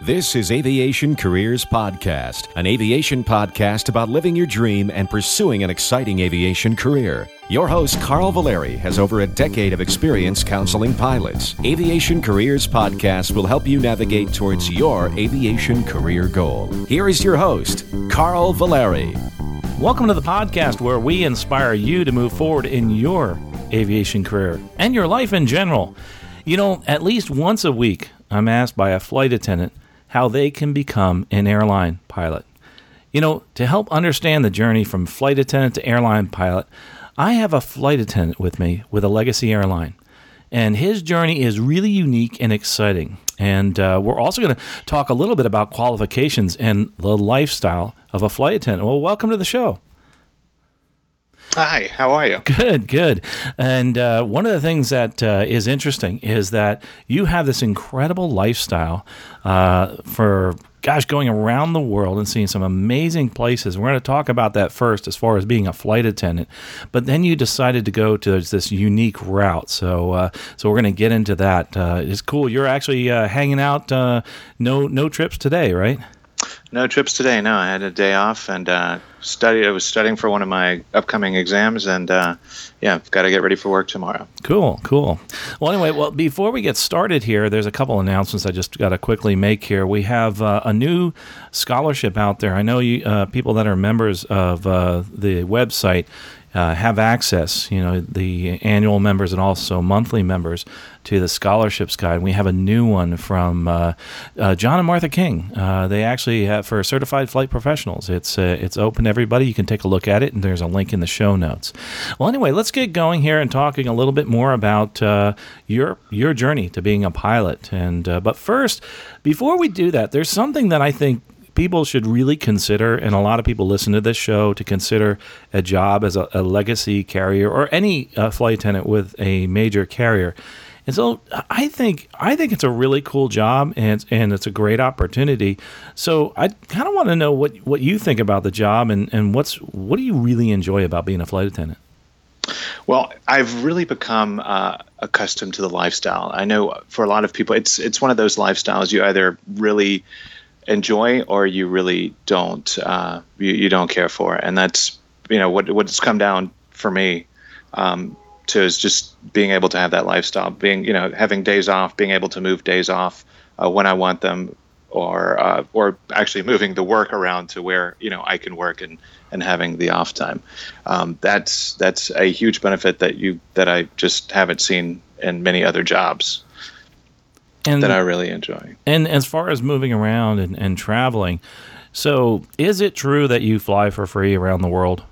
This is Aviation Careers Podcast, an aviation podcast about living your dream and pursuing an exciting aviation career. Your host, Carl Valeri, has over a decade of experience counseling pilots. Aviation Careers Podcast will help you navigate towards your aviation career goal. Here is your host, Carl Valeri. Welcome to the podcast where we inspire you to move forward in your aviation career and your life in general. You know, at least once a week, I'm asked by a flight attendant how they can become an airline pilot. You know, to help understand the journey from flight attendant to airline pilot, I have a flight attendant with me with a legacy airline. And his journey is really unique and exciting. And we're also going to talk a little bit about qualifications and the lifestyle of a flight attendant. Well, welcome to the show. Hi, how are you? Good. And one of the things that is interesting is that you have this incredible lifestyle for going around the world and seeing some amazing places. We're going to talk about that first as far as being a flight attendant. But then you decided to go to this unique route. So we're going to get into that. It's cool. You're actually hanging out. No trips today, right? No trips today. No, I had a day off and studied. I was studying for one of my upcoming exams, and I've got to get ready for work tomorrow. Cool. Well, anyway, before we get started here, there's a couple announcements I just got to quickly make here. We have a new scholarship out there. I know you people that are members of the website have access, you know, the annual members and also monthly members to the scholarships guide. We have a new one from John and Martha King. They actually have for certified flight professionals. It's open to everybody. You can take a look at it, and there's a link in the show notes. Well, anyway, let's get going here and talking a little bit more about your journey to being a pilot. And but first, before we do that, there's something that I think people should really consider, and a lot of people listen to this show to consider a job as a legacy carrier or any flight attendant with a major carrier. And so I think it's a really cool job and it's a great opportunity. So I kind of want to know what you think about the job and what do you really enjoy about being a flight attendant? Well, I've really become accustomed to the lifestyle. I know for a lot of people, it's one of those lifestyles you either really enjoy or you really don't you don't care for, and that's, you know, what's come down for me to is just being able to have that lifestyle, being, you know, having days off, being able to move days off when I want them, or actually moving the work around to where, you know, I can work and having the off time. That's a huge benefit that I just haven't seen in many other jobs. And that I really enjoy. And as far as moving around and traveling, so is it true that you fly for free around the world?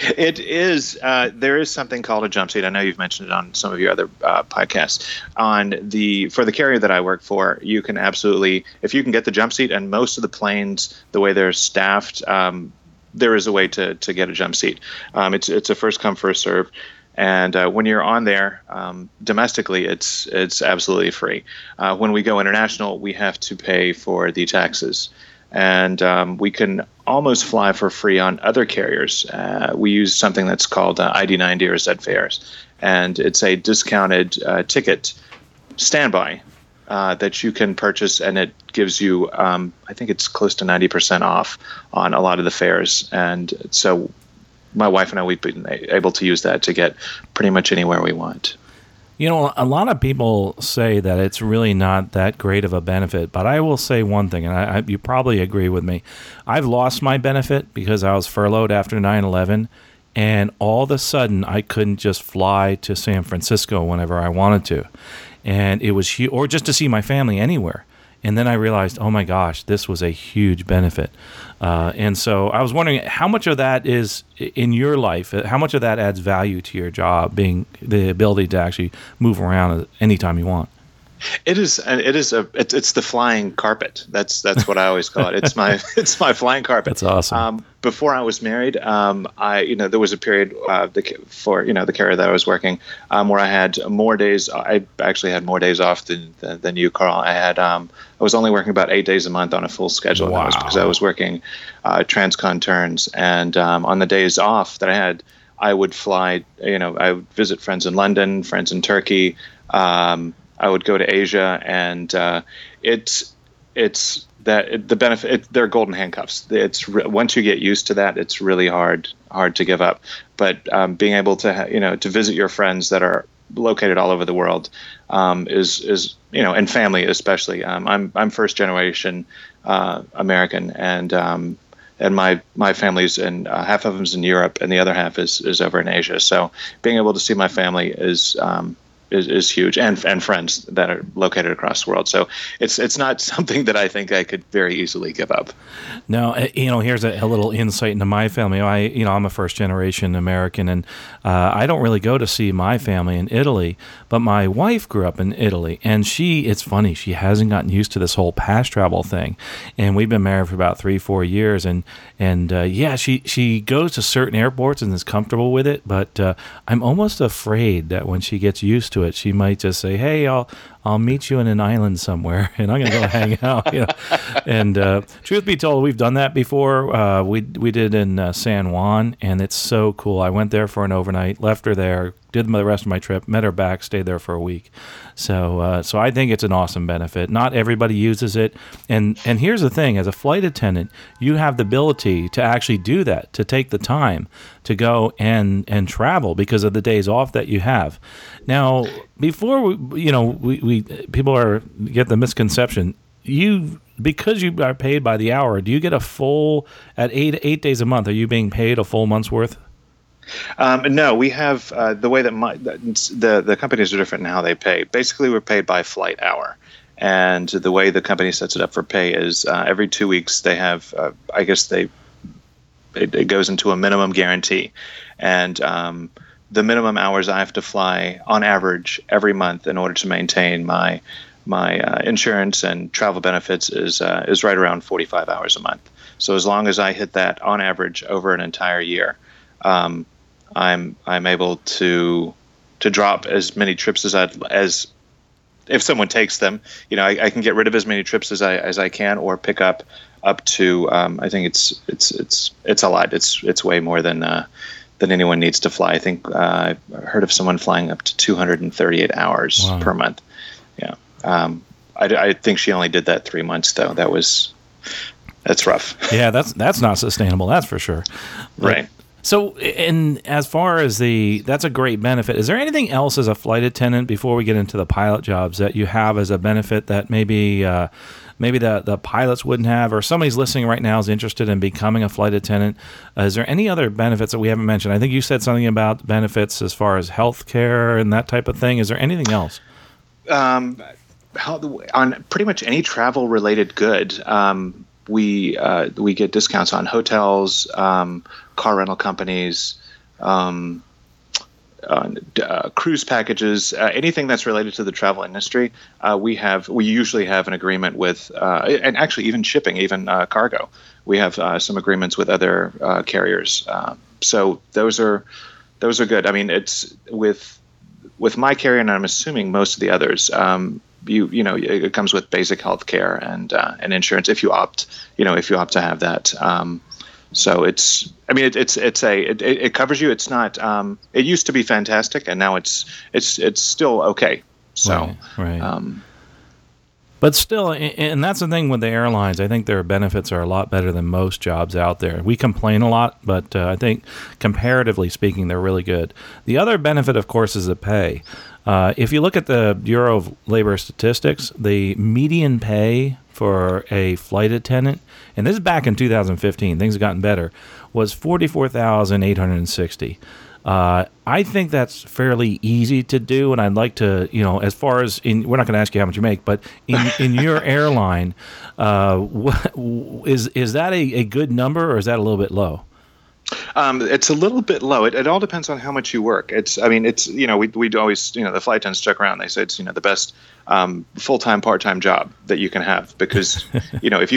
It is. There is something called a jump seat. I know you've mentioned it on some of your other podcasts. For the carrier that I work for, you can absolutely, if you can get the jump seat, and most of the planes, the way they're staffed, there is a way to get a jump seat. It's a first come, first serve. And when you're on there domestically, it's absolutely free. When we go international, we have to pay for the taxes, and we can almost fly for free on other carriers. We use something that's called ID90 or Z Fares, and it's a discounted ticket standby that you can purchase, and it gives you, I think it's close to 90% off on a lot of the fares, and so. My wife and I, we've been able to use that to get pretty much anywhere we want. You know, a lot of people say that it's really not that great of a benefit, but I will say one thing, and you probably agree with me. I've lost my benefit because I was furloughed after 9/11, and all of a sudden I couldn't just fly to San Francisco whenever I wanted to, and it was or just to see my family anywhere. And then I realized, oh my gosh, this was a huge benefit. And so I was wondering how much of that is in your life, how much of that adds value to your job, being the ability to actually move around anytime you want? It's the flying carpet. That's what I always call it. It's my flying carpet. That's awesome. Before I was married, there was a period the carrier that I was working, where I had more days. I actually had more days off than you, Carl. I had I was only working about 8 days a month on a full schedule. Wow. That was because I was working transcon turns, and on the days off that I had, I would fly. You know, I would visit friends in London, friends in Turkey. I would go to Asia, and it's that the benefit. They're golden handcuffs. It's once you get used to that, it's really hard to give up. But being able to to visit your friends that are located all over the world is and family especially. I'm first generation American, and my family's in half of them's in Europe and the other half is over in Asia. So being able to see my family is huge, and friends that are located across the world. So it's not something that I think I could very easily give up. Now, here's a little insight into my family. I'm a first generation American, and I don't really go to see my family in Italy, but my wife grew up in Italy, and it's funny, she hasn't gotten used to this whole past travel thing. And we've been married for about 3-4 years, and she goes to certain airports and is comfortable with it, but I'm almost afraid that when she gets used to it, she might just say, "Hey, I'll meet you in an island somewhere, and I'm gonna go hang out." And truth be told, we've done that before. We did in San Juan, and it's so cool. I went there for an overnight, left her there, did the rest of my trip, met her back, stayed there for a week. So I think it's an awesome benefit. Not everybody uses it, and here's the thing: as a flight attendant, you have the ability to actually do that, to take the time to go and travel because of the days off that you have. Now, before we people get the misconception, because you are paid by the hour. Do you get a full at eight days a month? Are you being paid a full month's worth? No, we have the way that the companies are different in how they pay. Basically, we're paid by flight hour. And the way the company sets it up for pay is every 2 weeks they have, it goes into a minimum guarantee. And the minimum hours I have to fly on average every month in order to maintain my insurance and travel benefits is right around 45 hours a month. So as long as I hit that on average over an entire year, I'm able to drop as many trips as if someone takes them, I can get rid of as many trips as I can, or pick up to, I think it's a lot. It's way more than anyone needs to fly. I think, I heard of someone flying up to 238 hours wow. per month. Yeah. I think she only did that 3 months though. That's rough. Yeah. That's not sustainable. That's for sure. Right. So, and as far as that's a great benefit. Is there anything else as a flight attendant before we get into the pilot jobs that you have as a benefit that maybe the pilots wouldn't have, or somebody's listening right now is interested in becoming a flight attendant? Is there any other benefits that we haven't mentioned? I think you said something about benefits as far as health care and that type of thing. Is there anything else? On pretty much any travel related good, we get discounts on hotels, car rental companies, cruise packages, anything that's related to the travel industry. We usually have an agreement with, and actually even shipping, even cargo. We have some agreements with other carriers. So those are good. I mean, it's with my carrier, and I'm assuming most of the others. It comes with basic health care and insurance if you opt, to have that. So it covers you. It's not, it used to be fantastic, and now it's still okay. So, right. But still, and that's the thing with the airlines. I think their benefits are a lot better than most jobs out there. We complain a lot, but I think comparatively speaking, they're really good. The other benefit, of course, is the pay. If you look at the Bureau of Labor Statistics, the median pay for a flight attendant, and this is back in 2015, things have gotten better, was $44,860. I think that's fairly easy to do, and I'd like to, as far as we're not going to ask you how much you make, but in your airline, is that a good number, or is that a little bit low? It's a little bit low. It all depends on how much you work. We always, the flight attendants check around. They say it's, the best, full-time, part-time job that you can have because, if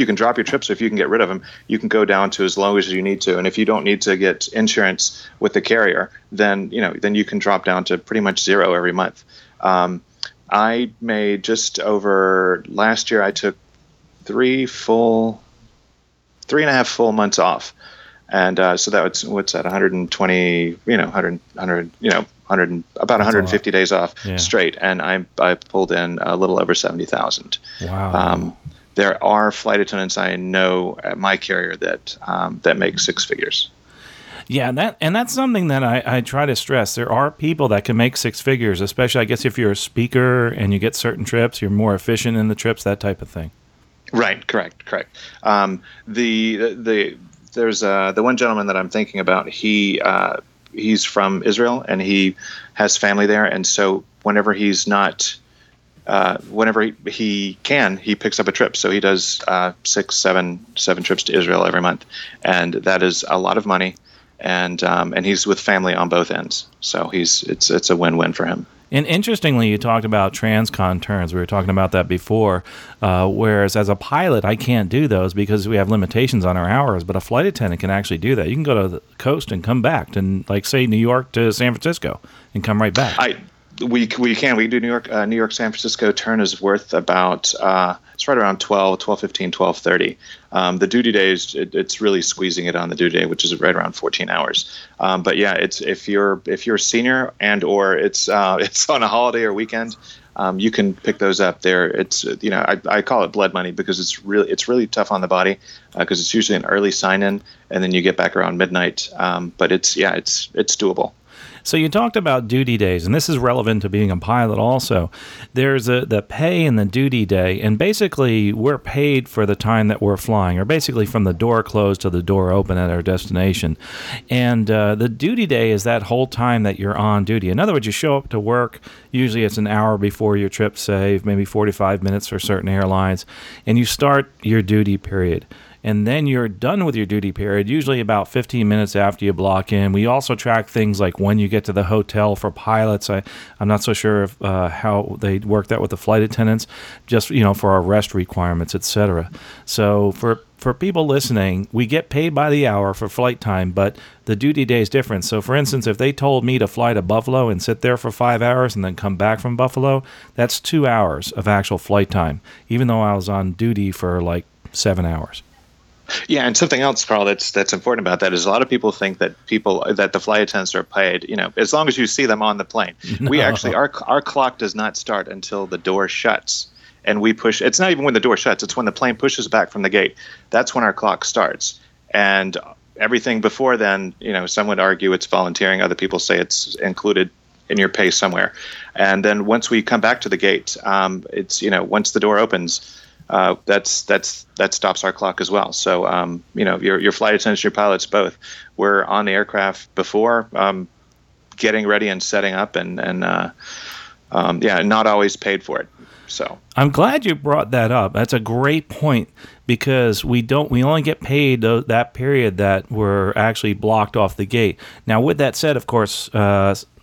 you can drop your trips, or if you can get rid of them, you can go down to as low as you need to. And if you don't need to get insurance with the carrier, then you can drop down to pretty much zero every month. I made just over last year, I took three and a half full months off. And so that was, what's that, 120, 100, 100, about 150 days off straight. And I pulled in a little over 70,000. Wow. there are flight attendants I know at my carrier that that make six figures. Yeah, and that's something that I try to stress. There are people that can make six figures, especially, I guess, if you're a speaker and you get certain trips, you're more efficient in the trips, that type of thing. Right, correct. There's the one gentleman that I'm thinking about. He's from Israel and he has family there, and so whenever he's not, whenever he can, he picks up a trip. So he does six, seven trips to Israel every month, and that is a lot of money. And he's with family on both ends, so it's a win-win for him. And interestingly, you talked about transcon turns. We were talking about that before. Whereas as a pilot, I can't do those because we have limitations on our hours. But a flight attendant can actually do that. You can go to the coast and come back, and like say New York to San Francisco, and come right back. We can do New York San Francisco turn is worth about it's right around 12:15, 12:30. The duty days, it's really squeezing it on the duty day, which is right around 14 hours. But yeah, it's if you're a senior and or it's on a holiday or weekend, you can pick those up there. It's I call it blood money because it's really tough on the body because it's usually an early sign in and then you get back around midnight. But it's doable. So you talked about duty days, and this is relevant to being a pilot also. There's the pay and the duty day, and basically we're paid for the time that we're flying, or basically from the door closed to the door open at our destination. And the duty day is that whole time that you're on duty. In other words, you show up to work, usually it's an hour before your trip, say, maybe 45 minutes for certain airlines, and you start your duty period. And then you're done with your duty period, usually about 15 minutes after you block in. We also track things like when you get to the hotel for pilots. I'm not so sure if, how they work that with the flight attendants, just for our rest requirements, etc. So for people listening, we get paid by the hour for flight time, but the duty day is different. So for instance, if they told me to fly to Buffalo and sit there for 5 hours and then come back from Buffalo, that's 2 hours of actual flight time, even though I was on duty for like 7 hours. Yeah, and something else, Carl, that's important about that is a lot of people think that the flight attendants are paid, as long as you see them on the plane. No. We actually, our clock does not start until the door shuts, and we push. It's not even when the door shuts; it's when the plane pushes back from the gate. That's when our clock starts, and everything before then, some would argue it's volunteering. Other people say it's included in your pay somewhere. And then once we come back to the gate, it's once the door opens. That stops our clock as well. So, your flight attendants, your pilots, both were on the aircraft before, getting ready and setting up and not always paid for it. So I'm glad you brought that up. That's a great point because we only get paid that period that we're actually blocked off the gate. Now, with that said, of course,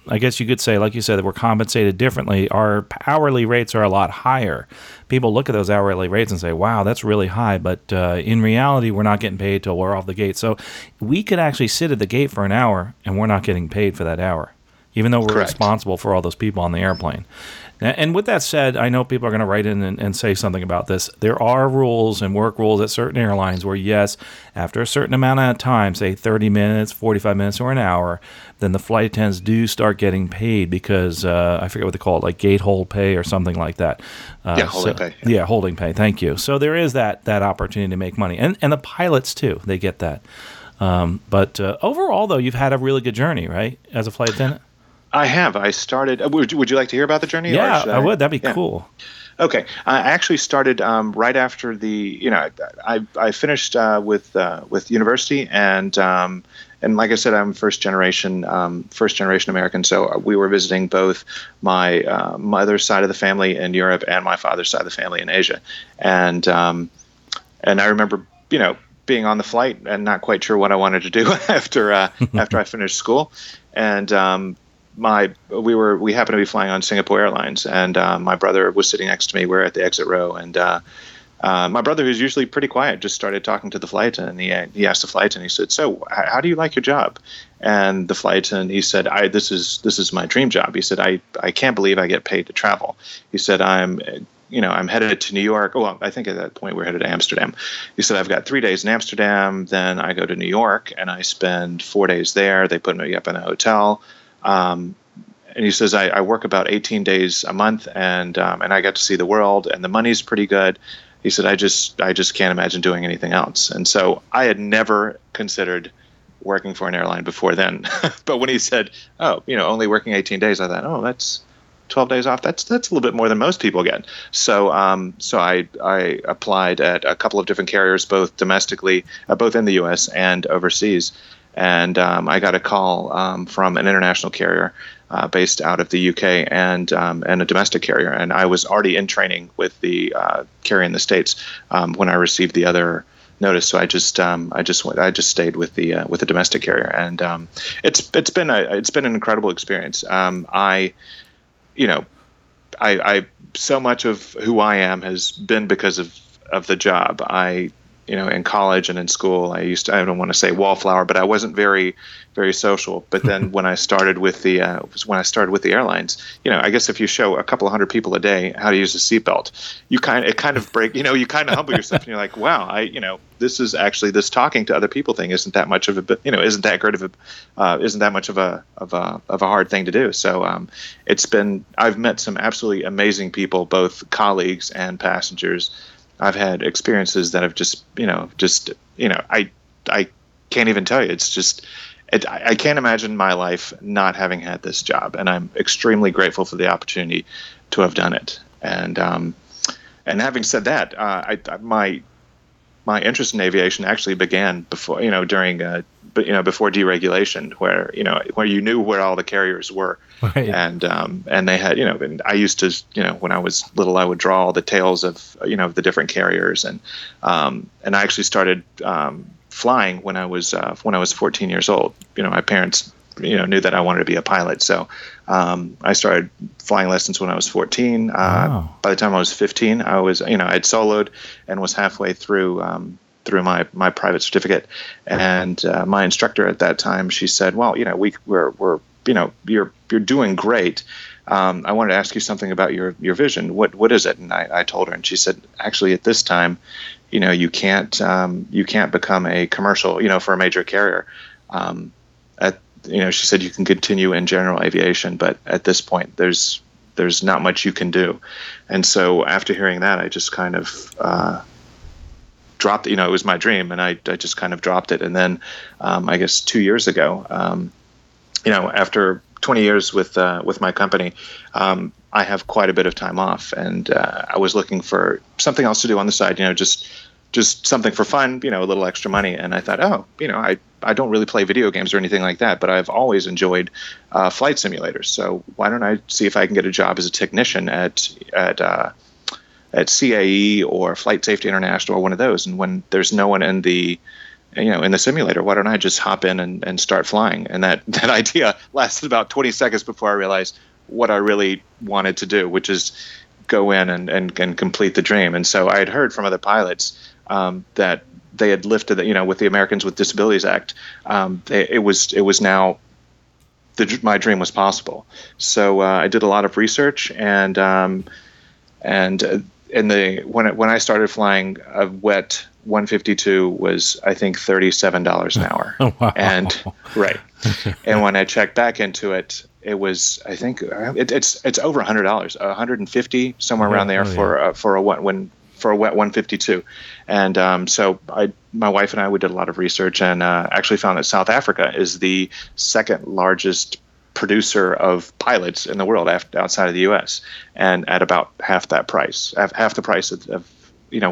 I guess you could say, like you said, that we're compensated differently. Our hourly rates are a lot higher. People look at those hourly rates and say, wow, that's really high. But in reality, we're not getting paid till we're off the gate. So we could actually sit at the gate for an hour and we're not getting paid for that hour, even though we're Correct. Responsible for all those people on the airplane. And with that said, I know people are going to write in and say something about this. There are rules and work rules at certain airlines where, yes, after a certain amount of time, say 30 minutes, 45 minutes, or an hour, then the flight attendants do start getting paid because I forget what they call it, like gate hold pay or something like that. Holding pay. Yeah, holding pay. Thank you. So there is that opportunity to make money. And the pilots, too, they get that. But overall, though, you've had a really good journey, right, as a flight attendant? I have. I started. Would you like to hear about the journey? Yeah, I would. That'd be cool. Okay. I actually started right after the. I finished with university and like I said, I'm first generation American. So we were visiting both my mother's side of the family in Europe and my father's side of the family in Asia, and I remember being on the flight and not quite sure what I wanted to do after I finished school, and. We happened to be flying on Singapore Airlines, and my brother was sitting next to me. We're at the exit row, and my brother, who's usually pretty quiet, just started talking to the flight attendant. He asked the flight attendant, he said, "So, how do you like your job?" And the flight attendant, he said, "This is my dream job." He said, "I can't believe I get paid to travel." He said, I'm headed to New York. Well, I think at that point we're headed to Amsterdam. He said, I've got 3 days in Amsterdam. Then I go to New York, and I spend 4 days there. They put me up in a hotel." And he says, I work about 18 days a month and I got to see the world and the money's pretty good. He said, I just can't imagine doing anything else. And so I had never considered working for an airline before then. But when he said, only working 18 days, I thought, that's 12 days off. That's a little bit more than most people get. So I applied at a couple of different carriers, both domestically, both in the U.S. and overseas. And I got a call from an international carrier based out of the U.K. and a domestic carrier. And I was already in training with the carrier in the States when I received the other notice. So I just stayed with the domestic carrier. And it's been an incredible experience. I so much of who I am has been because of the job. In college and in school, I don't want to say wallflower, but I wasn't very, very social. But then when I started with the airlines, I guess if you show a couple hundred people a day how to use a seatbelt, you kind of humble yourself, and you're like, wow, this is actually, this talking to other people thing isn't that much of a, isn't that great of a, isn't that much of a hard thing to do. So I've met some absolutely amazing people, both colleagues and passengers. I've had experiences that have I can't even tell you. I can't imagine my life not having had this job, and I'm extremely grateful for the opportunity to have done it. And having said that, my interest in aviation actually began before deregulation, where you knew where all the carriers were, right. And they had, and I used to, when I was little, I would draw all the tails of, the different carriers, and I actually started flying when I was 14 years old. My parents, knew that I wanted to be a pilot, so I started flying lessons when I was 14. Wow. By the time I was 15, I was, I'd soloed and was halfway through my private certificate, and my instructor at that time, she said, "Well, you're doing great. I wanted to ask you something about your vision. What is it?" And I told her, and she said, "Actually, at this time, you can't become a commercial, for a major carrier. She said you can continue in general aviation, but at this point, there's not much you can do." And so after hearing that, I just kind of dropped, it was my dream, and I just kind of dropped it. And then I guess 2 years ago, after 20 years with my company, I have quite a bit of time off, and I was looking for something else to do on the side, just something for fun, a little extra money. And I thought, I don't really play video games or anything like that, but I've always enjoyed flight simulators. So why don't I see if I can get a job as a technician at CAE or Flight Safety International or one of those. And when there's no one in the, in the simulator, why don't I just hop in and start flying? And that idea lasted about 20 seconds before I realized what I really wanted to do, which is go in and complete the dream. And so I had heard from other pilots that they had lifted, with the Americans with Disabilities Act, it was now my dream was possible. So I did a lot of research and when I started flying, a wet 152 was, I think, $37 an hour. Oh, wow. And right. And when I checked back into it, it was, I think, it's over $100, $150 somewhere around there for a wet 152. And so my wife and I, we did a lot of research and actually found that South Africa is the second largest producer of pilots in the world outside of the U.S. and at about half the price of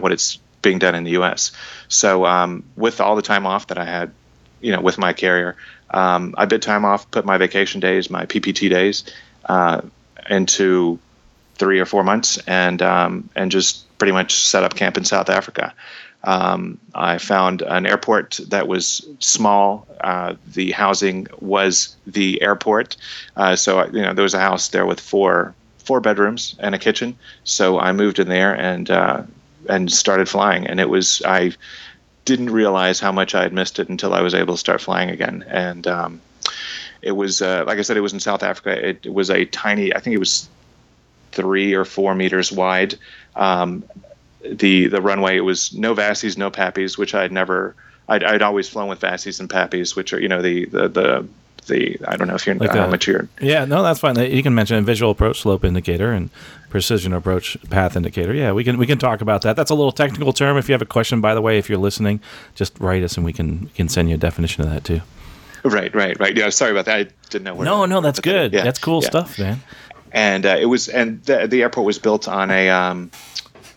what it's being done in the U.S. So with all the time off that I had, with my carrier, I bid time off, put my vacation days, my PPT days, into 3 or 4 months, and just pretty much set up camp in South Africa. I found an airport that was small. The housing was the airport. So there was a house there with four bedrooms and a kitchen. So I moved in there and started flying. And it was, I didn't realize how much I had missed it until I was able to start flying again. And it was, like I said, it was in South Africa. It was a tiny, I think it was 3 or 4 meters wide. The runway, it was no Vassis, no Pappies, which I'd always flown with Vassis and Pappies, which are, the the, I don't know if you know how much you're. Yeah, no, that's fine. You can mention a visual approach slope indicator and precision approach path indicator. Yeah, we can talk about that. That's a little technical term. If you have a question, by the way, if you're listening, just write us and we can send you a definition of that too. Right. Yeah, sorry about that. I didn't know where. No, that's good. Yeah, that's cool stuff, man. And the airport was built on a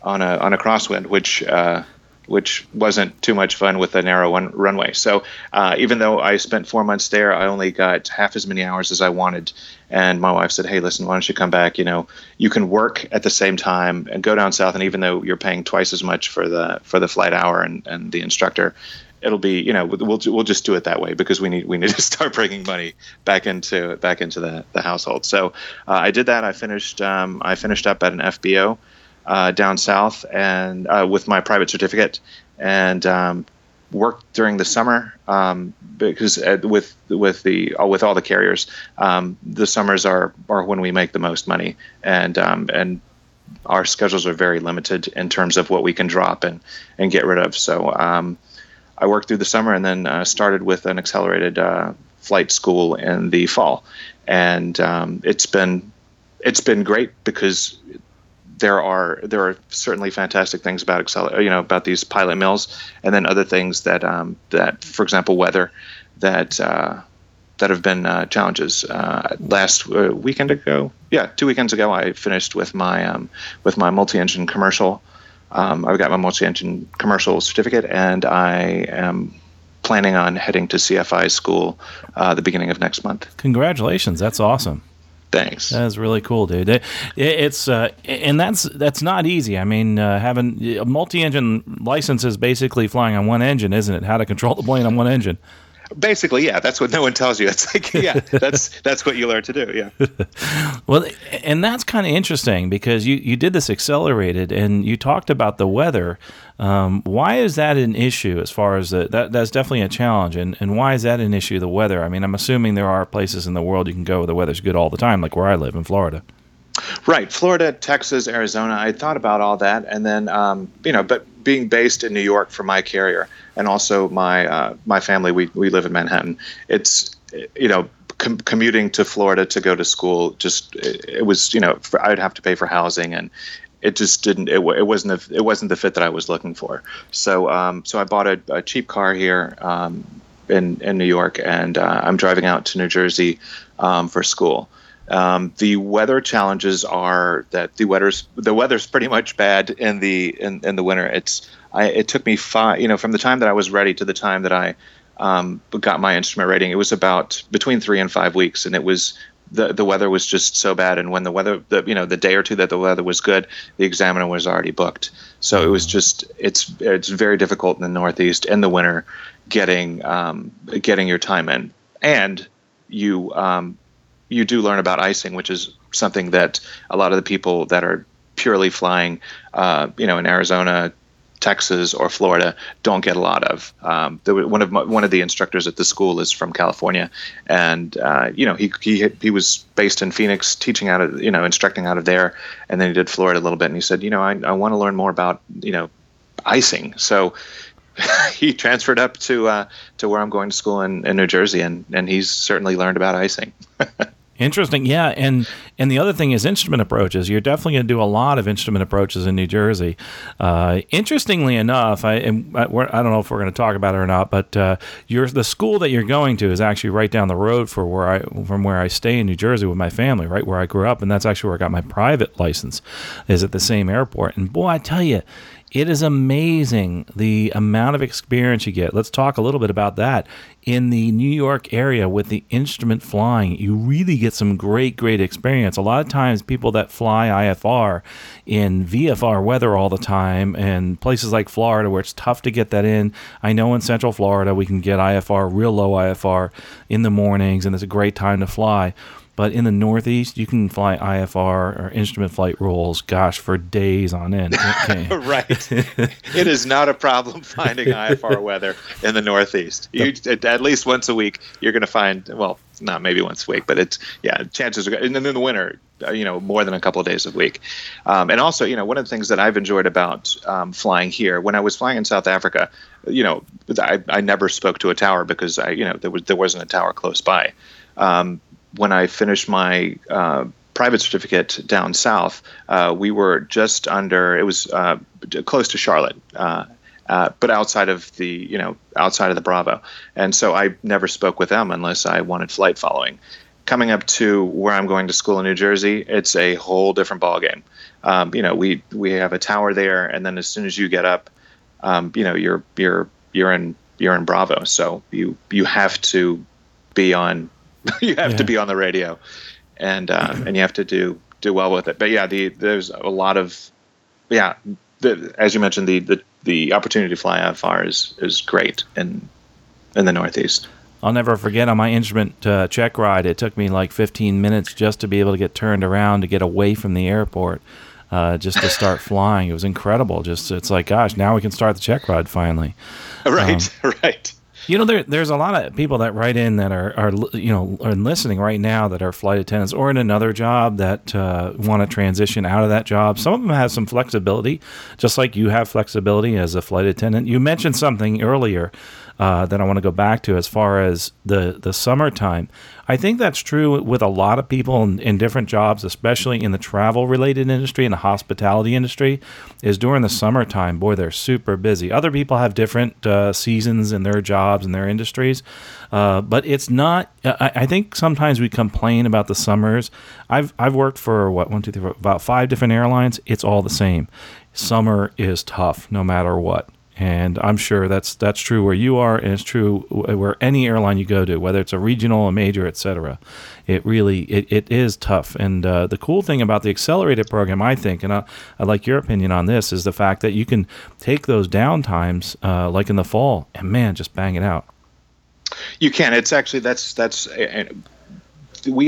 crosswind, which wasn't too much fun with a narrow runway. So even though I spent 4 months there, I only got half as many hours as I wanted. And my wife said, hey, listen, why don't you come back? You know, you can work at the same time and go down south. And even though you're paying twice as much for the flight hour and the instructor, it'll be, you know, we'll just do it that way because we need to start bringing money back into the household. So I did that. I finished up at an FBO down south and with my private certificate, and worked during the summer because with all the carriers, the summers are when we make the most money, and our schedules are very limited in terms of what we can drop and get rid of. So I worked through the summer and then started with an accelerated flight school in the fall, and it's been great because there are certainly fantastic things about these pilot mills, and then other things that, for example, weather that have been challenges. Last weekend ago, 2 weekends ago, I finished with my multi-engine commercial. I've got my multi-engine commercial certificate, and I am planning on heading to CFI school the beginning of next month. Congratulations. That's awesome. Thanks. That's really cool, dude. It's and that's not easy. I mean, having a multi-engine license is basically flying on one engine, isn't it? How to control the plane on one engine. Basically, yeah, that's what no one tells you. It's like, yeah, that's what you learn to do, yeah. Well, and that's kind of interesting because you did this accelerated and you talked about the weather. Why is that an issue as far as that's definitely a challenge, and why is that an issue, the weather? I mean, I'm assuming there are places in the world you can go where the weather's good all the time, like where I live in Florida. Right, Florida, Texas, Arizona. I thought about all that, and then but being based in New York for my carrier, and also my family, we live in Manhattan. It's commuting to Florida to go to school. Just it was I'd have to pay for housing, and it just didn't. It wasn't the fit that I was looking for. So so I bought a cheap car here in New York, and I'm driving out to New Jersey for school. The weather challenges are that the weather's pretty much bad in the winter. It took me five, from the time that I was ready to the time that I got my instrument rating, it was about between 3 and 5 weeks, and it was the weather was just so bad. And when the weather, the day or two that the weather was good, the examiner was already booked. So it was just it's very difficult in the Northeast in the winter getting your time in, and you do learn about icing, which is something that a lot of the people that are purely flying, in Arizona, Texas, or Florida don't get a lot of. One of the instructors at the school is from California, and he was based in Phoenix, teaching out of instructing out of there, and then he did Florida a little bit, and he said, I want to learn more about icing, so. He transferred up to where I'm going to school in New Jersey, and he's certainly learned about icing. Interesting, yeah. And the other thing is instrument approaches. You're definitely going to do a lot of instrument approaches in New Jersey. Interestingly enough, I don't know if we're going to talk about it or not, but the school that you're going to is actually right down the road from where I stay in New Jersey with my family, right where I grew up, and that's actually where I got my private license, is at the same airport. And boy, I tell you, it is amazing the amount of experience you get. Let's talk a little bit about that. In the New York area with the instrument flying, you really get some great, great experience. A lot of times people that fly IFR in VFR weather all the time, and places like Florida where it's tough to get that in. I know in Central Florida we can get IFR, real low IFR in the mornings, and it's a great time to fly. But in the Northeast, you can fly IFR or instrument flight rules, gosh, for days on end. Okay. Right. It is not a problem finding IFR weather in the Northeast. At least once a week, you're going to find, well, not maybe once a week, but it's, yeah, chances are good. And then in the winter, you know, more than a couple of days a week. And also, you know, one of the things that I've enjoyed about flying here, when I was flying in South Africa, you know, I never spoke to a tower because I, you know, there wasn't a tower close by. When I finished my private certificate down south, we were just under, it was close to Charlotte, but outside of the, you know, outside of the Bravo. And so I never spoke with them unless I wanted flight following. Coming up to where I'm going to school in New Jersey, it's a whole different ballgame. You know, we have a tower there, and then as soon as you get up, you know, you're in Bravo. So you have to be on. You have to be on the radio, and you have to do well with it. But yeah, there's a lot of as you mentioned, the opportunity to fly IFR is great in the Northeast. I'll never forget on my instrument check ride. It took me like 15 minutes just to be able to get turned around to get away from the airport, just to start flying. It was incredible. Just it's like, gosh, now we can start the check ride finally. Right. You know, there's a lot of people that write in that are you know, are listening right now that are flight attendants or in another job that want to transition out of that job. Some of them have some flexibility, just like you have flexibility as a flight attendant. You mentioned something earlier that I want to go back to as far as the summertime. I think that's true with a lot of people in different jobs, especially in the travel-related industry and the hospitality industry, is during the summertime, boy, they're super busy. Other people have different seasons in their jobs and their industries, but it's not – I think sometimes we complain about the summers. I've worked for, about 5 different airlines. It's all the same. Summer is tough no matter what. And I'm sure that's true where you are, and it's true where any airline you go to, whether it's a regional, a major, et cetera. It really it is tough. And the cool thing about the accelerated program, I think, and I like your opinion on this, is the fact that you can take those downtimes like in the fall and, man, just bang it out. You can. It's actually that's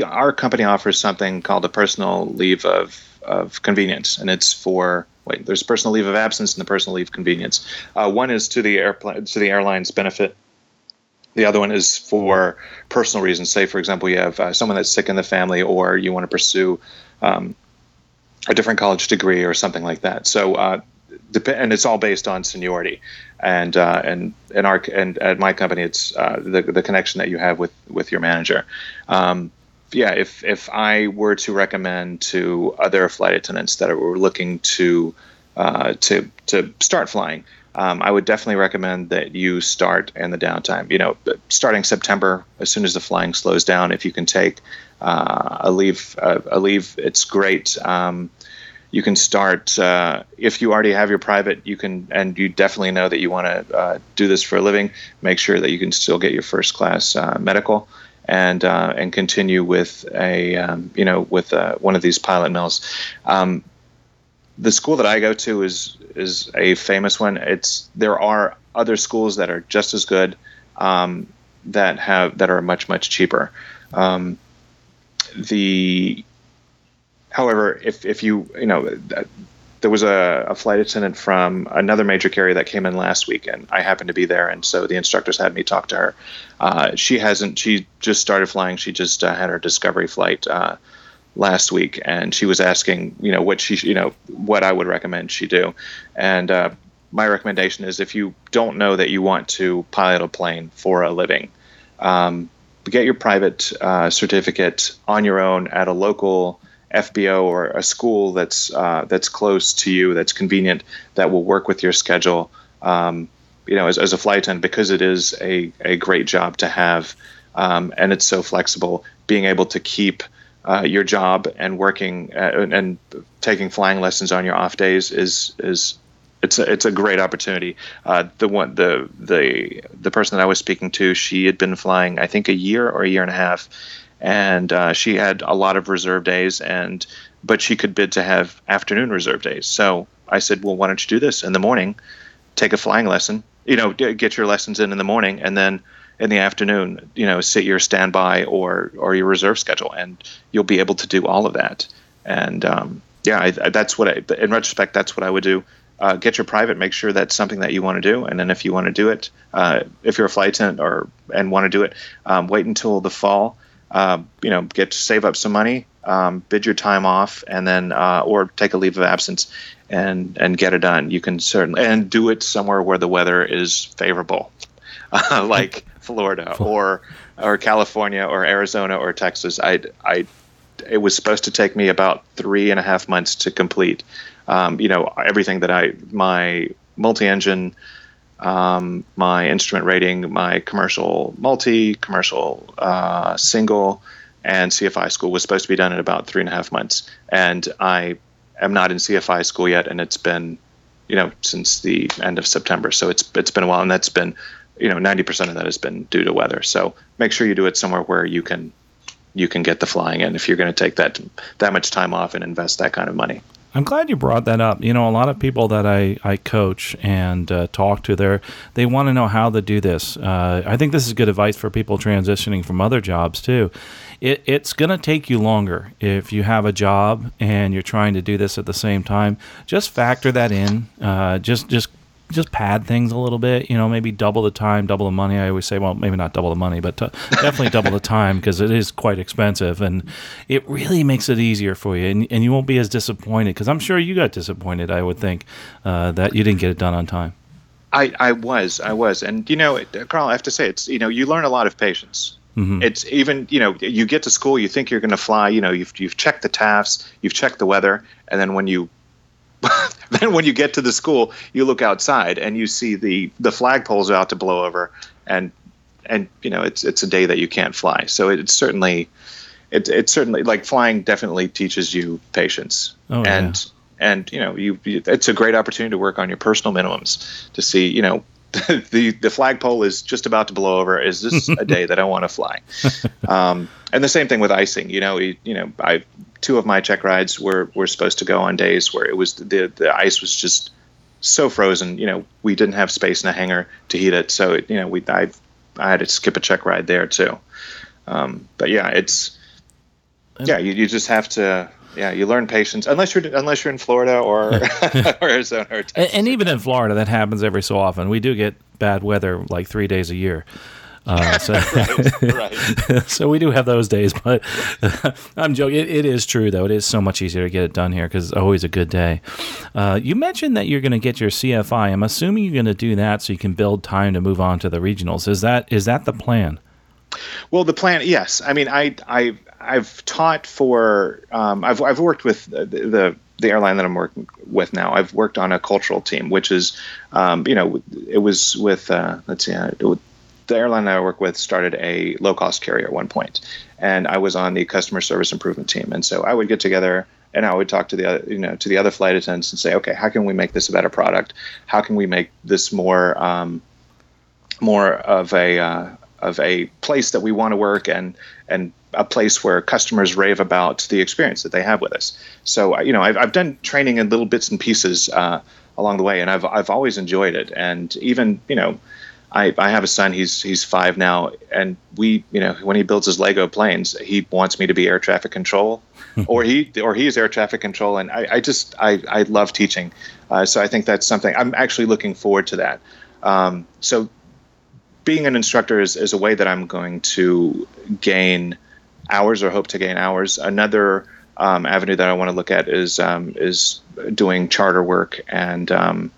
our company offers something called a personal leave of convenience, and it's for there's personal leave of absence and the personal leave convenience. One is to the airline's benefit. The other one is for personal reasons. Say, for example, you have someone that's sick in the family, or you want to pursue a different college degree or something like that. So, and it's all based on seniority. And at my company, it's the connection that you have with your manager. Yeah, if I were to recommend to other flight attendants that were looking to start flying, I would definitely recommend that you start in the downtime. You know, starting September, as soon as the flying slows down, if you can take a leave, it's great. You can start if you already have your private. You can, and you definitely know that you want to do this for a living. Make sure that you can still get your first class medical. And continue with one of these pilot mills. The school that I go to is a famous one. There are other schools that are just as good that are much cheaper. However, if you know. There was a flight attendant from another major carrier that came in last week, and I happened to be there, and so the instructors had me talk to her. She just started flying. She just had her discovery flight last week, and she was asking, you know, what I would recommend she do. And my recommendation is, if you don't know that you want to pilot a plane for a living, get your private certificate on your own at a local FBO or a school that's close to you, that's convenient, that will work with your schedule. You know, as a flight attendant, because it is a great job to have, and it's so flexible. Being able to keep your job and working and taking flying lessons on your off days is a great opportunity. The person that I was speaking to, she had been flying, I think, a year or a year and a half. And she had a lot of reserve days, but she could bid to have afternoon reserve days. So I said, well, why don't you do this in the morning? Take a flying lesson, you know, get your lessons in the morning, and then in the afternoon, you know, sit your standby or your reserve schedule, and you'll be able to do all of that. And that's what in retrospect, that's what I would do. Get your private, make sure that's something that you want to do. And then if you want to do it, if you're a flight attendant and want to do it, wait until the fall, get to save up some money, bid your time off, and then, or take a leave of absence and get it done. You can certainly, and do it somewhere where the weather is favorable, like Florida or California or Arizona or Texas. It was supposed to take me about 3.5 months to complete, everything that my multi-engine, my instrument rating, my commercial multi, commercial single, and CFI school was supposed to be done in about 3.5 months. And I am not in CFI school yet, and it's been, since the end of September. So it's been a while, and that's been, 90% of that has been due to weather. So make sure you do it somewhere where you can get the flying in if you're going to take that much time off and invest that kind of money. I'm glad you brought that up. A lot of people that I coach and talk to, they want to know how to do this. I think this is good advice for people transitioning from other jobs too. It's going to take you longer if you have a job and you're trying to do this at the same time. Just factor that in. Just pad things a little bit, maybe double the time, double the money. I always say, well, maybe not double the money, but definitely double the time, because it is quite expensive, and it really makes it easier for you, and you won't be as disappointed, because I'm sure you got disappointed, I would think, that you didn't get it done on time. I was. And, Carl, I have to say, it's, you learn a lot of patience. Mm-hmm. It's even, you get to school, you think you're going to fly, you've checked the TAFs, you've checked the weather, and then when you get to the school, you look outside and you see the flagpoles are out to blow over, and it's a day that you can't fly. So it's certainly like flying definitely teaches you patience. Oh, and yeah. And it's a great opportunity to work on your personal minimums, to see the flagpole is just about to blow over. Is this a day that I want to fly? And the same thing with icing. Two of my check rides were supposed to go on days where it was the ice was just so frozen. We didn't have space in a hangar to heat it, so I had to skip a check ride there too. But yeah, it's you just have to. Yeah, you learn patience unless you're in Florida or, or Arizona or Texas. And even in Florida, that happens every so often. We do get bad weather like 3 days a year. Right. So we do have those days, but I'm joking. It is true, though. It is so much easier to get it done here because it's always a good day. You mentioned that you're going to get your CFI. I'm assuming you're going to do that so you can build time to move on to the regionals. Is that the plan? Well, the plan, yes. I mean, I've taught for I've worked with the airline that I'm working with now. I've worked on a cultural team, which is it was with the airline that I work with started a low cost carrier at one point, and I was on the customer service improvement team. And so I would get together and I would talk to the other flight attendants and say, okay, how can we make this a better product? How can we make this more of a place that we want to work and a place where customers rave about the experience that they have with us. So, I've done training in little bits and pieces along the way, and I've always enjoyed it. And even, I have a son, he's 5 now, and we, when he builds his Lego planes, he wants me to be air traffic control, or he is air traffic control. And I love teaching. So I think that's something I'm actually looking forward to that. So being an instructor is a way that I'm going to gain hours, or hope to gain hours. Another avenue that I want to look at is doing charter work, and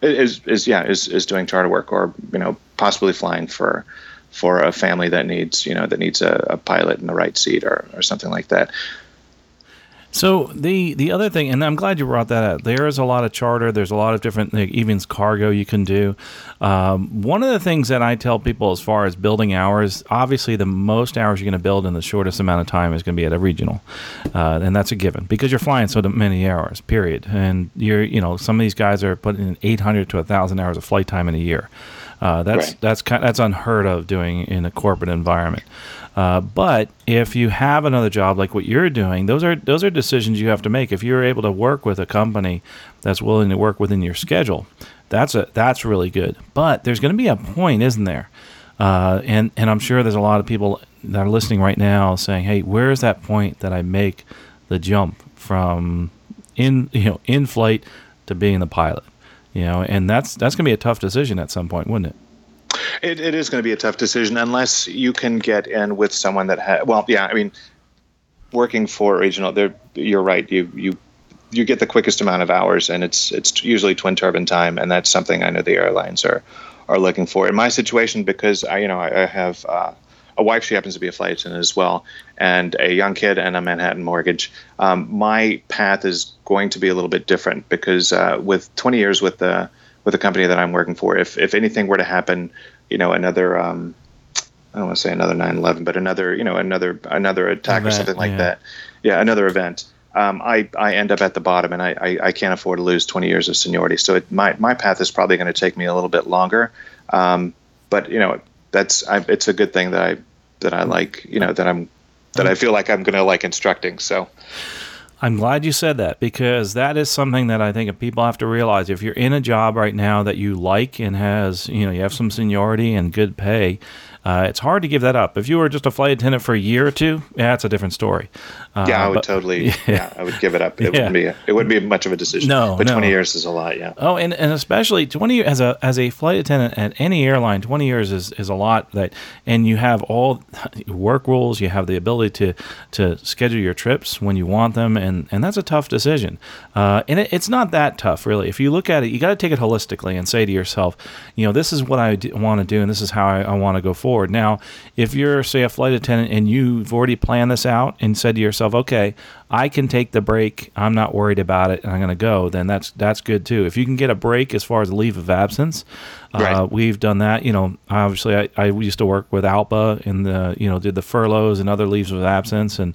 is doing charter work, or possibly flying for a family that needs a pilot in the right seat or something like that. So the other thing, and I'm glad you brought that up, there is a lot of charter. There's a lot of different, even cargo you can do. One of the things that I tell people as far as building hours, obviously the most hours you're going to build in the shortest amount of time is going to be at a regional. And that's a given because you're flying so many hours, period. And some of these guys are putting in 800 to 1,000 hours of flight time in a year. That's unheard of doing in a corporate environment. But if you have another job like what you're doing, those are decisions you have to make. If you're able to work with a company that's willing to work within your schedule, that's really good. But there's going to be a point, isn't there, And I'm sure there's a lot of people that are listening right now saying, hey, where is that point that I make the jump from in flight to being the pilot? You know, and that's going to be a tough decision at some point, wouldn't it? It is going to be a tough decision unless you can get in with someone that has, well, yeah, I mean, working for regional, you're right. You get the quickest amount of hours, and it's usually twin turbine time, and that's something I know the airlines are looking for. In my situation, because I have a wife, she happens to be a flight attendant as well, and a young kid and a Manhattan mortgage. My path is going to be a little bit different because with 20 years with the company that I'm working for, if anything were to happen, another I don't want to say another 9/11, but another attack event, or something like that. Yeah, another event. I end up at the bottom, and I can't afford to lose 20 years of seniority. So my path is probably going to take me a little bit longer. But it's a good thing that I like, that I feel like I'm going to like instructing. So I'm glad you said that, because that is something that I think people have to realize. If you're in a job right now that you like and has, you have some seniority and good pay, it's hard to give that up. If you were just a flight attendant for a year or two, that's a different story. I would give it up. It wouldn't be much of a decision. No, but 20 years is a lot. Yeah. Oh, and especially 20 years as a flight attendant at any airline, 20 years is a lot. That, and you have all work rules. You have the ability to schedule your trips when you want them, and that's a tough decision. And it's not that tough, really. If you look at it, you got to take it holistically and say to yourself, this is what I want to do, and this is how I want to go forward. Now, if you're say a flight attendant and you've already planned this out and said to yourself, okay, I can take the break, I'm not worried about it, and I'm going to go, then that's good too. If you can get a break as far as leave of absence, right. We've done that. Obviously I used to work with ALPA and did the furloughs and other leaves of absence. And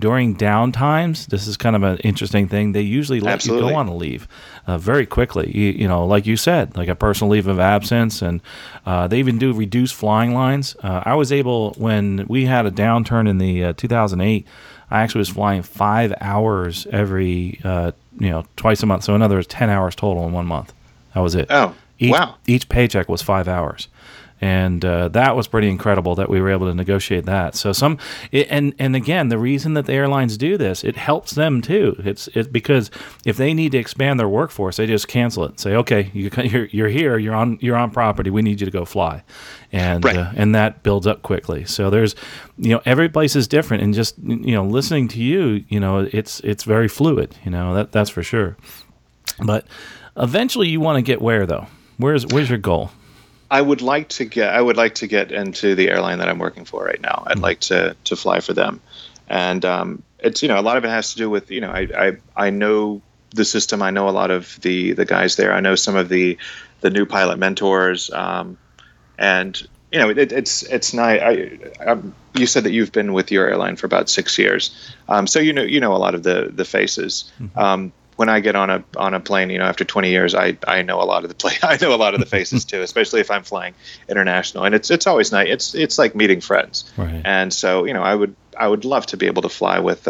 during downtimes, this is kind of an interesting thing. They usually let you go on a leave very quickly, like you said, like a personal leave of absence. And they even do reduced flying lines. I was able, when we had a downturn in the 2008, I actually was flying 5 hours every, twice a month. So another 10 hours total in 1 month. That was it. Oh, wow. Each paycheck was 5 hours. And that was pretty incredible that we were able to negotiate that. So and again, the reason that the airlines do this, it helps them too. It's because if they need to expand their workforce, they just cancel it and say, okay, you're here, you're on property, we need you to go fly, and right. And that builds up quickly. So there's, every place is different, and just listening to you, it's very fluid. That's for sure. But eventually, you want to get where though? Where's your goal? I would like to get into the airline that I'm working for right now. I'd like to fly for them, and it's a lot of it has to do with I know the system. I know a lot of the guys there. I know some of the new pilot mentors, and it's nice. You said that you've been with your airline for about 6 years, so you know a lot of the faces. Mm-hmm. When I get on a plane, after 20 years, I know a lot of the faces too, especially if I'm flying international. And it's always nice. It's like meeting friends. Right. And so I would love to be able to fly with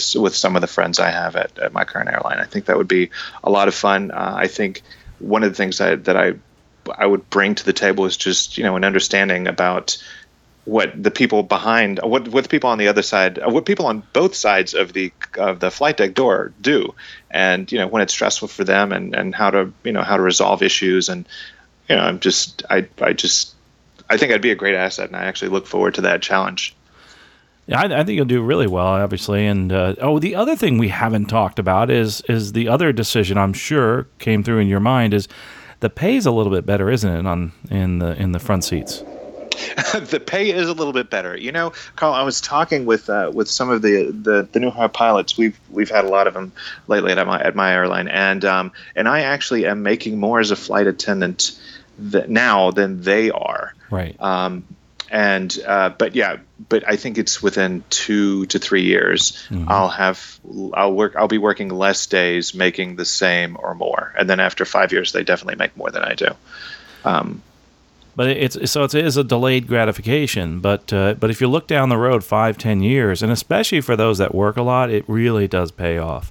some of the friends I have at my current airline. I think that would be a lot of fun. I think one of the things that I would bring to the table is just an understanding about what people on both sides of the flight deck door do, and when it's stressful for them, and how to resolve issues, and I think I'd be a great asset, and I actually look forward to that challenge. Yeah, I think you'll do really well, obviously. And the other thing we haven't talked about is the other decision I'm sure came through in your mind is the pay's a little bit better, isn't it, in the front seats? The pay is a little bit better. Carl, I was talking with some of the new hire pilots. We've had a lot of them lately at my airline, and I actually am making more as a flight attendant now than they are. Right. But I think it's within 2 to 3 years, mm-hmm. I'll be working less days, making the same or more, and then after 5 years, they definitely make more than I do. But it is a delayed gratification. But if you look down the road 5, 10 years, and especially for those that work a lot, it really does pay off.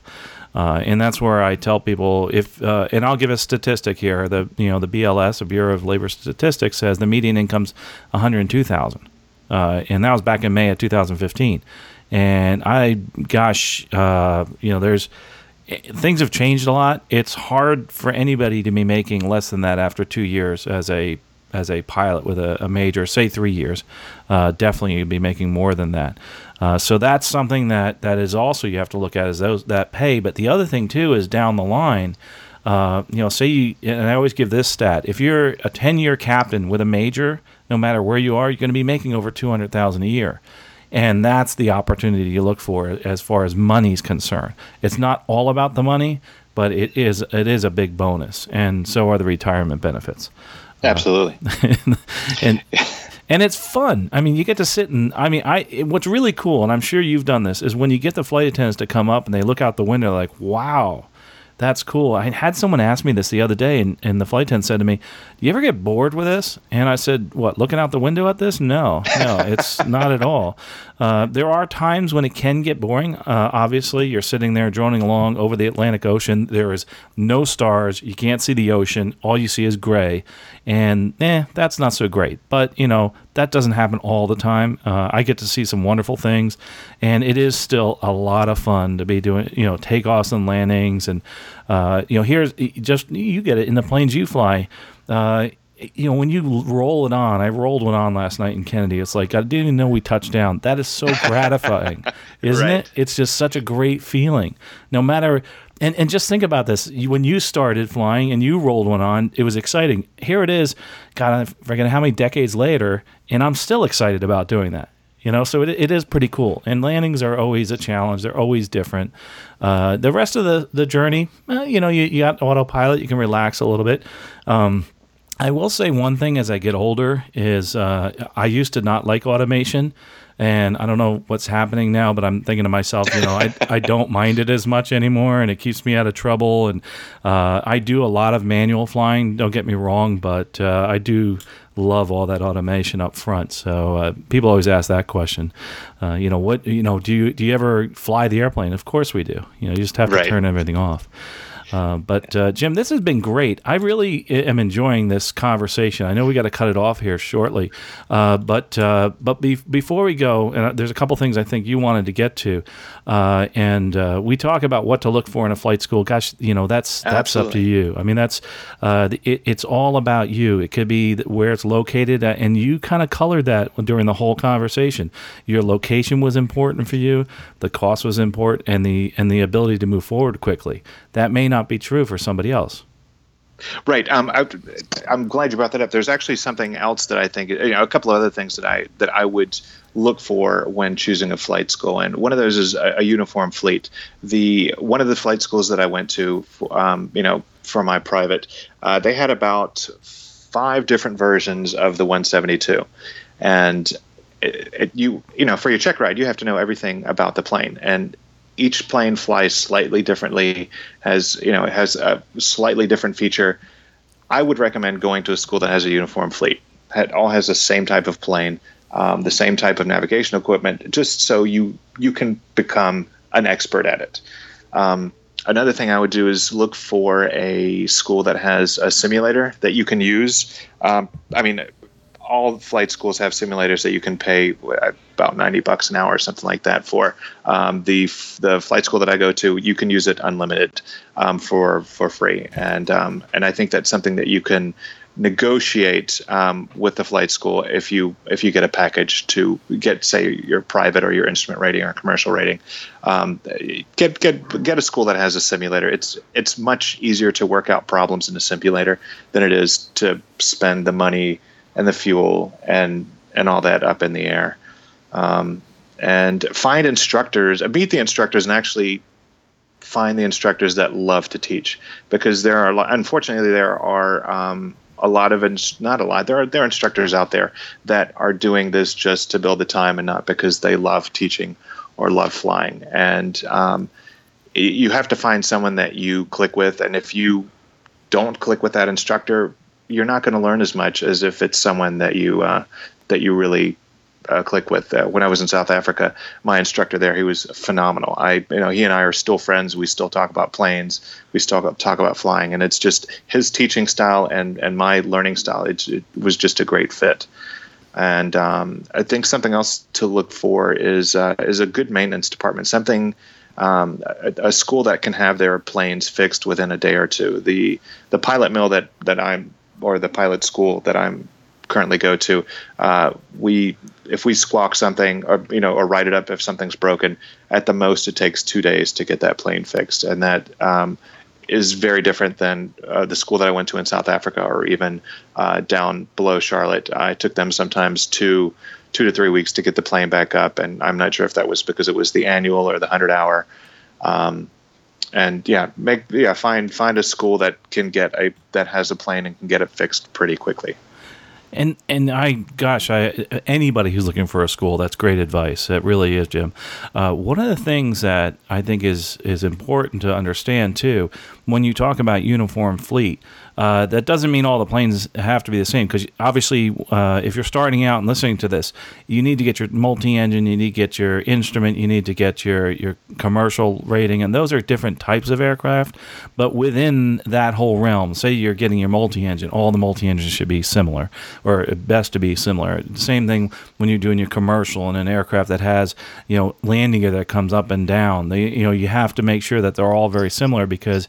And that's where I tell people if, and I'll give a statistic here. The BLS, the Bureau of Labor Statistics, says the median income's $102,000, and that was back in May of 2015. And there's things have changed a lot. It's hard for anybody to be making less than that after 2 years as a pilot with a major, say 3 years. Definitely you'd be making more than that. So that's something that is also you have to look at is that pay. But the other thing too is down the line, and I always give this stat, if you're a 10-year captain with a major, no matter where you are, you're going to be making over $200,000 a year. And that's the opportunity you look for as far as money's concerned. It's not all about the money, but it is a big bonus, and so are the retirement benefits. Absolutely. And it's fun. I mean, you get to sit what's really cool, and I'm sure you've done this, is when you get the flight attendants to come up and they look out the window like, wow, that's cool. I had someone ask me this the other day, and the flight attendant said to me, do you ever get bored with this? And I said, what, looking out the window at this? No, it's not at all. There are times when it can get boring. Obviously, you're sitting there droning along over the Atlantic Ocean. There is no stars. You can't see the ocean. All you see is gray. And that's not so great. But, that doesn't happen all the time. I get to see some wonderful things. And it is still a lot of fun to be doing, takeoffs and landings. And, here's just, you get it in the planes you fly. When you roll it on, I rolled one on last night in Kennedy. It's like, I didn't even know we touched down. That is so gratifying, isn't right? It? It's just such a great feeling. No matter, and just think about this. When you started flying and you rolled one on, it was exciting. Here it is, God, I forget how many decades later, and I'm still excited about doing that. So it is pretty cool. And landings are always a challenge. They're always different. The rest of the journey, you got autopilot. You can relax a little bit. I will say one thing as I get older is I used to not like automation. And I don't know what's happening now, but I'm thinking to myself, I don't mind it as much anymore, and it keeps me out of trouble. And I do a lot of manual flying, don't get me wrong, but I do love all that automation up front. So people always ask that question, do you ever fly the airplane? Of course we do. You just have to right. Turn everything off. But Jim, this has been great. I really am enjoying this conversation. I know we got to cut it off here shortly, but before we go, and there's a couple things I think you wanted to get to, and we talk about what to look for in a flight school. Gosh, that's up to you. I mean, that's it's all about you. It could be where it's located, and you kind of colored that during the whole conversation. Your location was important for you, the cost was important, and the ability to move forward quickly. That may not be true for somebody else. Right. I'm glad you brought that up. There's actually something else that I think, a couple of other things that I would look for when choosing a flight school. And one of those is a uniform fleet. One of the flight schools that I went to, for my private, they had about 5 different versions of the 172. And it, for your check ride, you have to know everything about the plane. And each plane flies slightly differently, has a slightly different feature. I would recommend going to a school that has a uniform fleet. It all has the same type of plane, the same type of navigation equipment, just so you can become an expert at it. Another thing I would do is look for a school that has a simulator that you can use. All flight schools have simulators that you can pay about $90 an hour or something like that for. The flight school that I go to, you can use it unlimited for free. And I think that's something that you can negotiate with the flight school if you get a package to get, say, your private or your instrument rating or commercial rating. Get a school that has a simulator. It's much easier to work out problems in a simulator than it is to spend the money and the fuel and all that up in the air. And find instructors, meet the instructors, and actually find the instructors that love to teach. Because there are instructors out there that are doing this just to build the time and not because they love teaching or love flying. And you have to find someone that you click with. And if you don't click with that instructor, you're not going to learn as much as if it's someone that you really click with when I was in South Africa. My instructor there, he was phenomenal. He and I are still friends. We still talk about planes. We still talk about flying, and it's just his teaching style and my learning style. It was just a great fit. And I think something else to look for is a good maintenance department. Something a school that can have their planes fixed within a day or two. The pilot mill the pilot school that I'm currently go to, if we squawk something or write it up, if something's broken, at the most it takes 2 days to get that plane fixed, and that is very different than the school that I went to in South Africa, or even down below Charlotte. I took them sometimes two to 3 weeks to get the plane back up, and I'm not sure if that was because it was the annual or the 100-hour. Find a school that can that has a plane and can get it fixed pretty quickly. Anybody who's looking for a school, that's great advice. It really is, Jim. One of the things that I think is important to understand too, when you talk about uniform fleet, that doesn't mean all the planes have to be the same, because obviously if you're starting out and listening to this, you need to get your multi-engine, you need to get your instrument, you need to get your commercial rating, and those are different types of aircraft. But within that whole realm, say you're getting your multi-engine, all the multi-engines should be similar, or best to be similar. Same thing when you're doing your commercial in an aircraft that has landing gear that comes up and down. You have to make sure that they're all very similar, because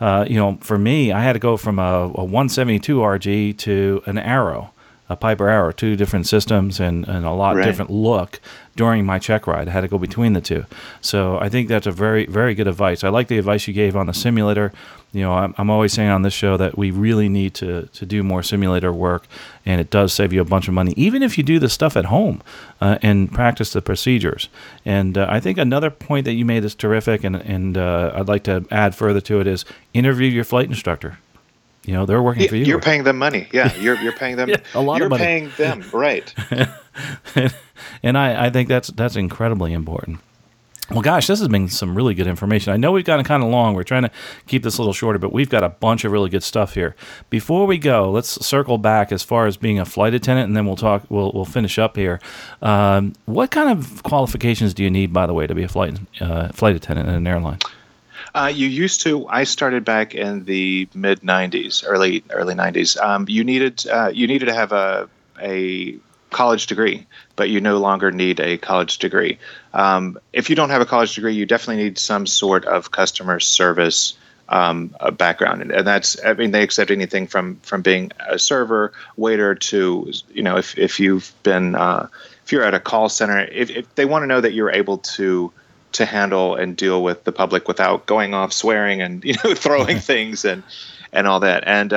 for me, I had to go from a 172 RG to an Arrow, a Piper Arrow, two different systems and a lot different look during my check ride. I had to go between the two. So I think that's a very, very good advice. I like the advice you gave on the simulator. I'm always saying on this show that we really need to do more simulator work, and it does save you a bunch of money, even if you do the stuff at home and practice the procedures. And I think another point that you made is terrific, and I'd like to add further to it, is interview your flight instructor. They're working for you. You're paying them money. Yeah, you're paying them a lot of money. You're paying them, right. And I think that's incredibly important. Well, gosh, this has been some really good information. I know we've gotten kind of long. We're trying to keep this a little shorter, but we've got a bunch of really good stuff here. Before we go, let's circle back as far as being a flight attendant, and then we'll finish up here. What kind of qualifications do you need, by the way, to be a flight attendant in an airline? You used to. I started back in the mid '90s, early '90s. You needed to have a college degree, but you no longer need a college degree. If you don't have a college degree, you definitely need some sort of customer service background, and that's. I mean, they accept anything from being a server, waiter to if you've been if you're at a call center, if they want to know that you're able to handle and deal with the public without going off swearing and throwing things and all that. And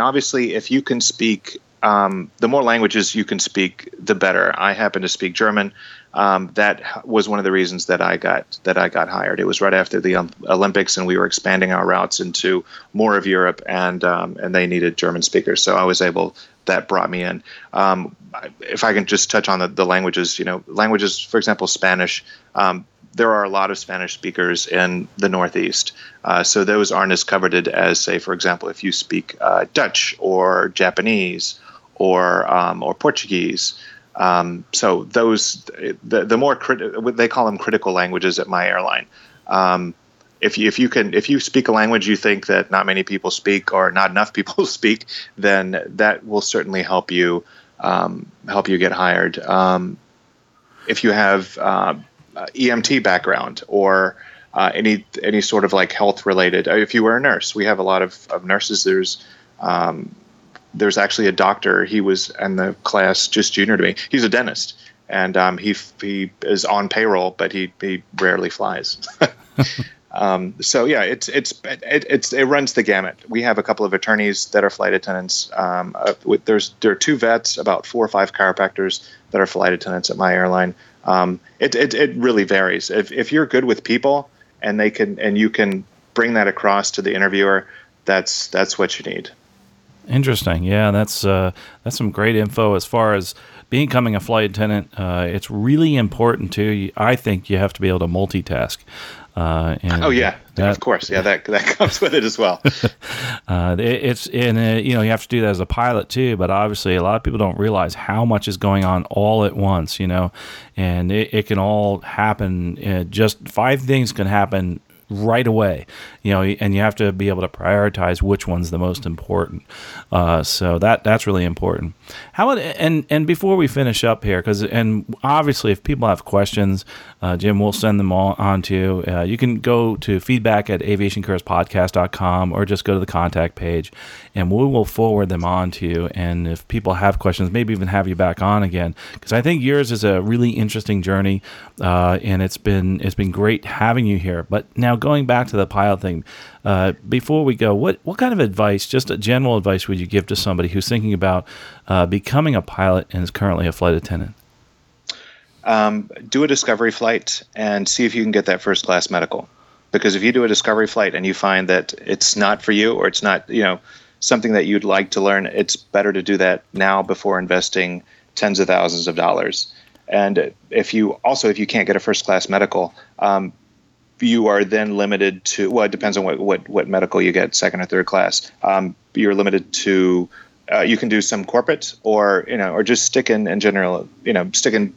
obviously, if you can speak, the more languages you can speak, the better. I happen to speak German. That was one of the reasons that I got hired. It was right after the Olympics, and we were expanding our routes into more of Europe, and they needed German speakers. So I was able. That brought me in. If I can just touch on the languages, languages, for example, Spanish. There are a lot of Spanish speakers in the Northeast. So those aren't as coveted as, say, for example, if you speak Dutch or Japanese or Portuguese. So those, the more they call them critical languages at my airline. If you speak a language you think that not many people speak or not enough people speak, then that will certainly help you get hired. If you have EMT background or any sort of like health related. If you were a nurse, we have a lot of nurses. There's actually a doctor. He was in the class just junior to me. He's a dentist, and he is on payroll, but he rarely flies. It runs the gamut. We have a couple of attorneys that are flight attendants. There are two vets, about 4 or 5 chiropractors that are flight attendants at my airline. It really varies. If you're good with people and you can bring that across to the interviewer, that's what you need. Interesting. Yeah, that's some great info as far as becoming a flight attendant, it's really important too. I think you have to be able to multitask. Of course. Yeah, that comes with it as well. You have to do that as a pilot too, but obviously a lot of people don't realize how much is going on all at once, and it can all happen. Just five things can happen right away, and you have to be able to prioritize which one's the most important. So that's really important. And before we finish up here, because obviously if people have questions, Jim, we'll send them all on to you. You can go to feedback@aviationcareerspodcast.com or just go to the contact page and we will forward them on to you. And if people have questions, maybe even have you back on again, because I think yours is a really interesting journey. And it's been great having you here. But now going back to the pilot thing, before we go, what kind of advice, just a general advice, would you give to somebody who's thinking about becoming a pilot and is currently a flight attendant? Do a discovery flight and see if you can get that first class medical. Because if you do a discovery flight and you find that it's not for you, or it's not, something that you'd like to learn, it's better to do that now before investing tens of thousands of dollars. And if you can't get a first class medical, you are then limited to, well, it depends on what medical you get, second or third class. You're limited to, you can do some corporate or just stick in general, stick in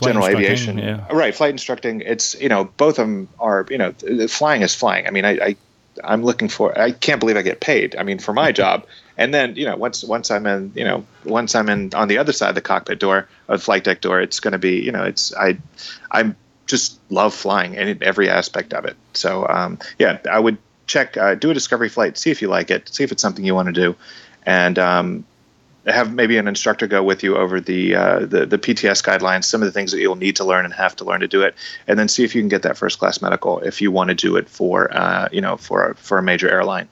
general aviation. Yeah. Right. Flight instructing. It's, both of them are, flying is flying. I mean, I'm looking for, I can't believe I get paid. I mean, for my job. And then, once I'm in on the other side of the cockpit door or the flight deck door, it's going to be, I'm just love flying and every aspect of it. So, I would check, do a discovery flight, see if you like it, see if it's something you want to do, and have maybe an instructor go with you over the PTS guidelines, some of the things that you'll need to learn and have to learn to do it, and then see if you can get that first class medical if you want to do it for a major airline.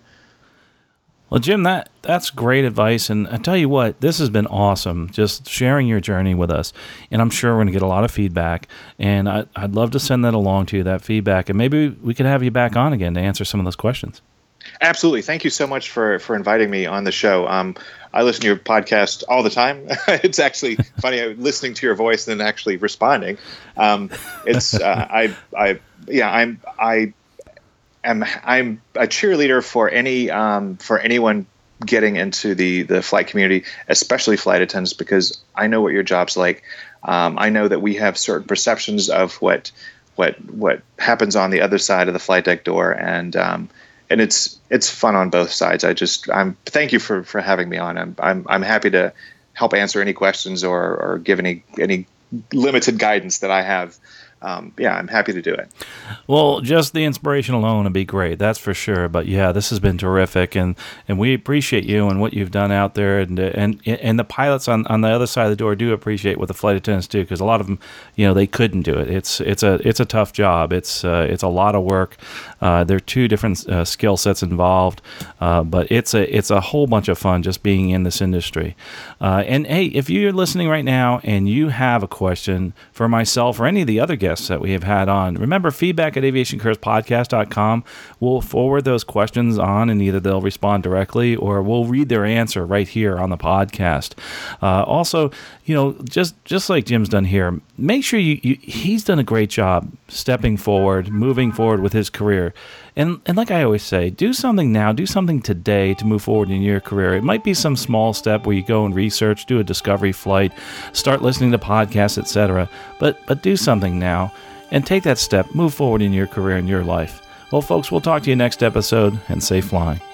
Well, Jim, that's great advice. And I tell you what, this has been awesome, just sharing your journey with us. And I'm sure we're going to get a lot of feedback. And I'd love to send that along to you, that feedback. And maybe we could have you back on again to answer some of those questions. Absolutely. Thank you so much for inviting me on the show. I listen to your podcast all the time. It's actually funny listening to your voice and then actually responding. I'm a cheerleader for anyone getting into the flight community, especially flight attendants, because I know what your job's like. I know that we have certain perceptions of what happens on the other side of the flight deck door, and it's fun on both sides. Thank you for having me on. I'm happy to help answer any questions or give any limited guidance that I have. I'm happy to do it. Well, just the inspiration alone would be great. That's for sure. But yeah, this has been terrific. And we appreciate you and what you've done out there. And the pilots on the other side of the door do appreciate what the flight attendants do, because a lot of them, they couldn't do it. It's a tough job. It's a lot of work. There are two different skill sets involved. But it's a whole bunch of fun just being in this industry. And hey, if you're listening right now and you have a question for myself or any of the other guests that we have had on, remember, feedback@aviationcareerspodcast.com. We'll forward those questions on, and either they'll respond directly or we'll read their answer right here on the podcast. Also, just like Jim's done here, make sure he's done a great job stepping forward, moving forward with his career. And like I always say, do something now, do something today to move forward in your career. It might be some small step where you go and research, do a discovery flight, start listening to podcasts, etc. But do something now and take that step, move forward in your career and your life. Well, folks, we'll talk to you next episode, and safe flying.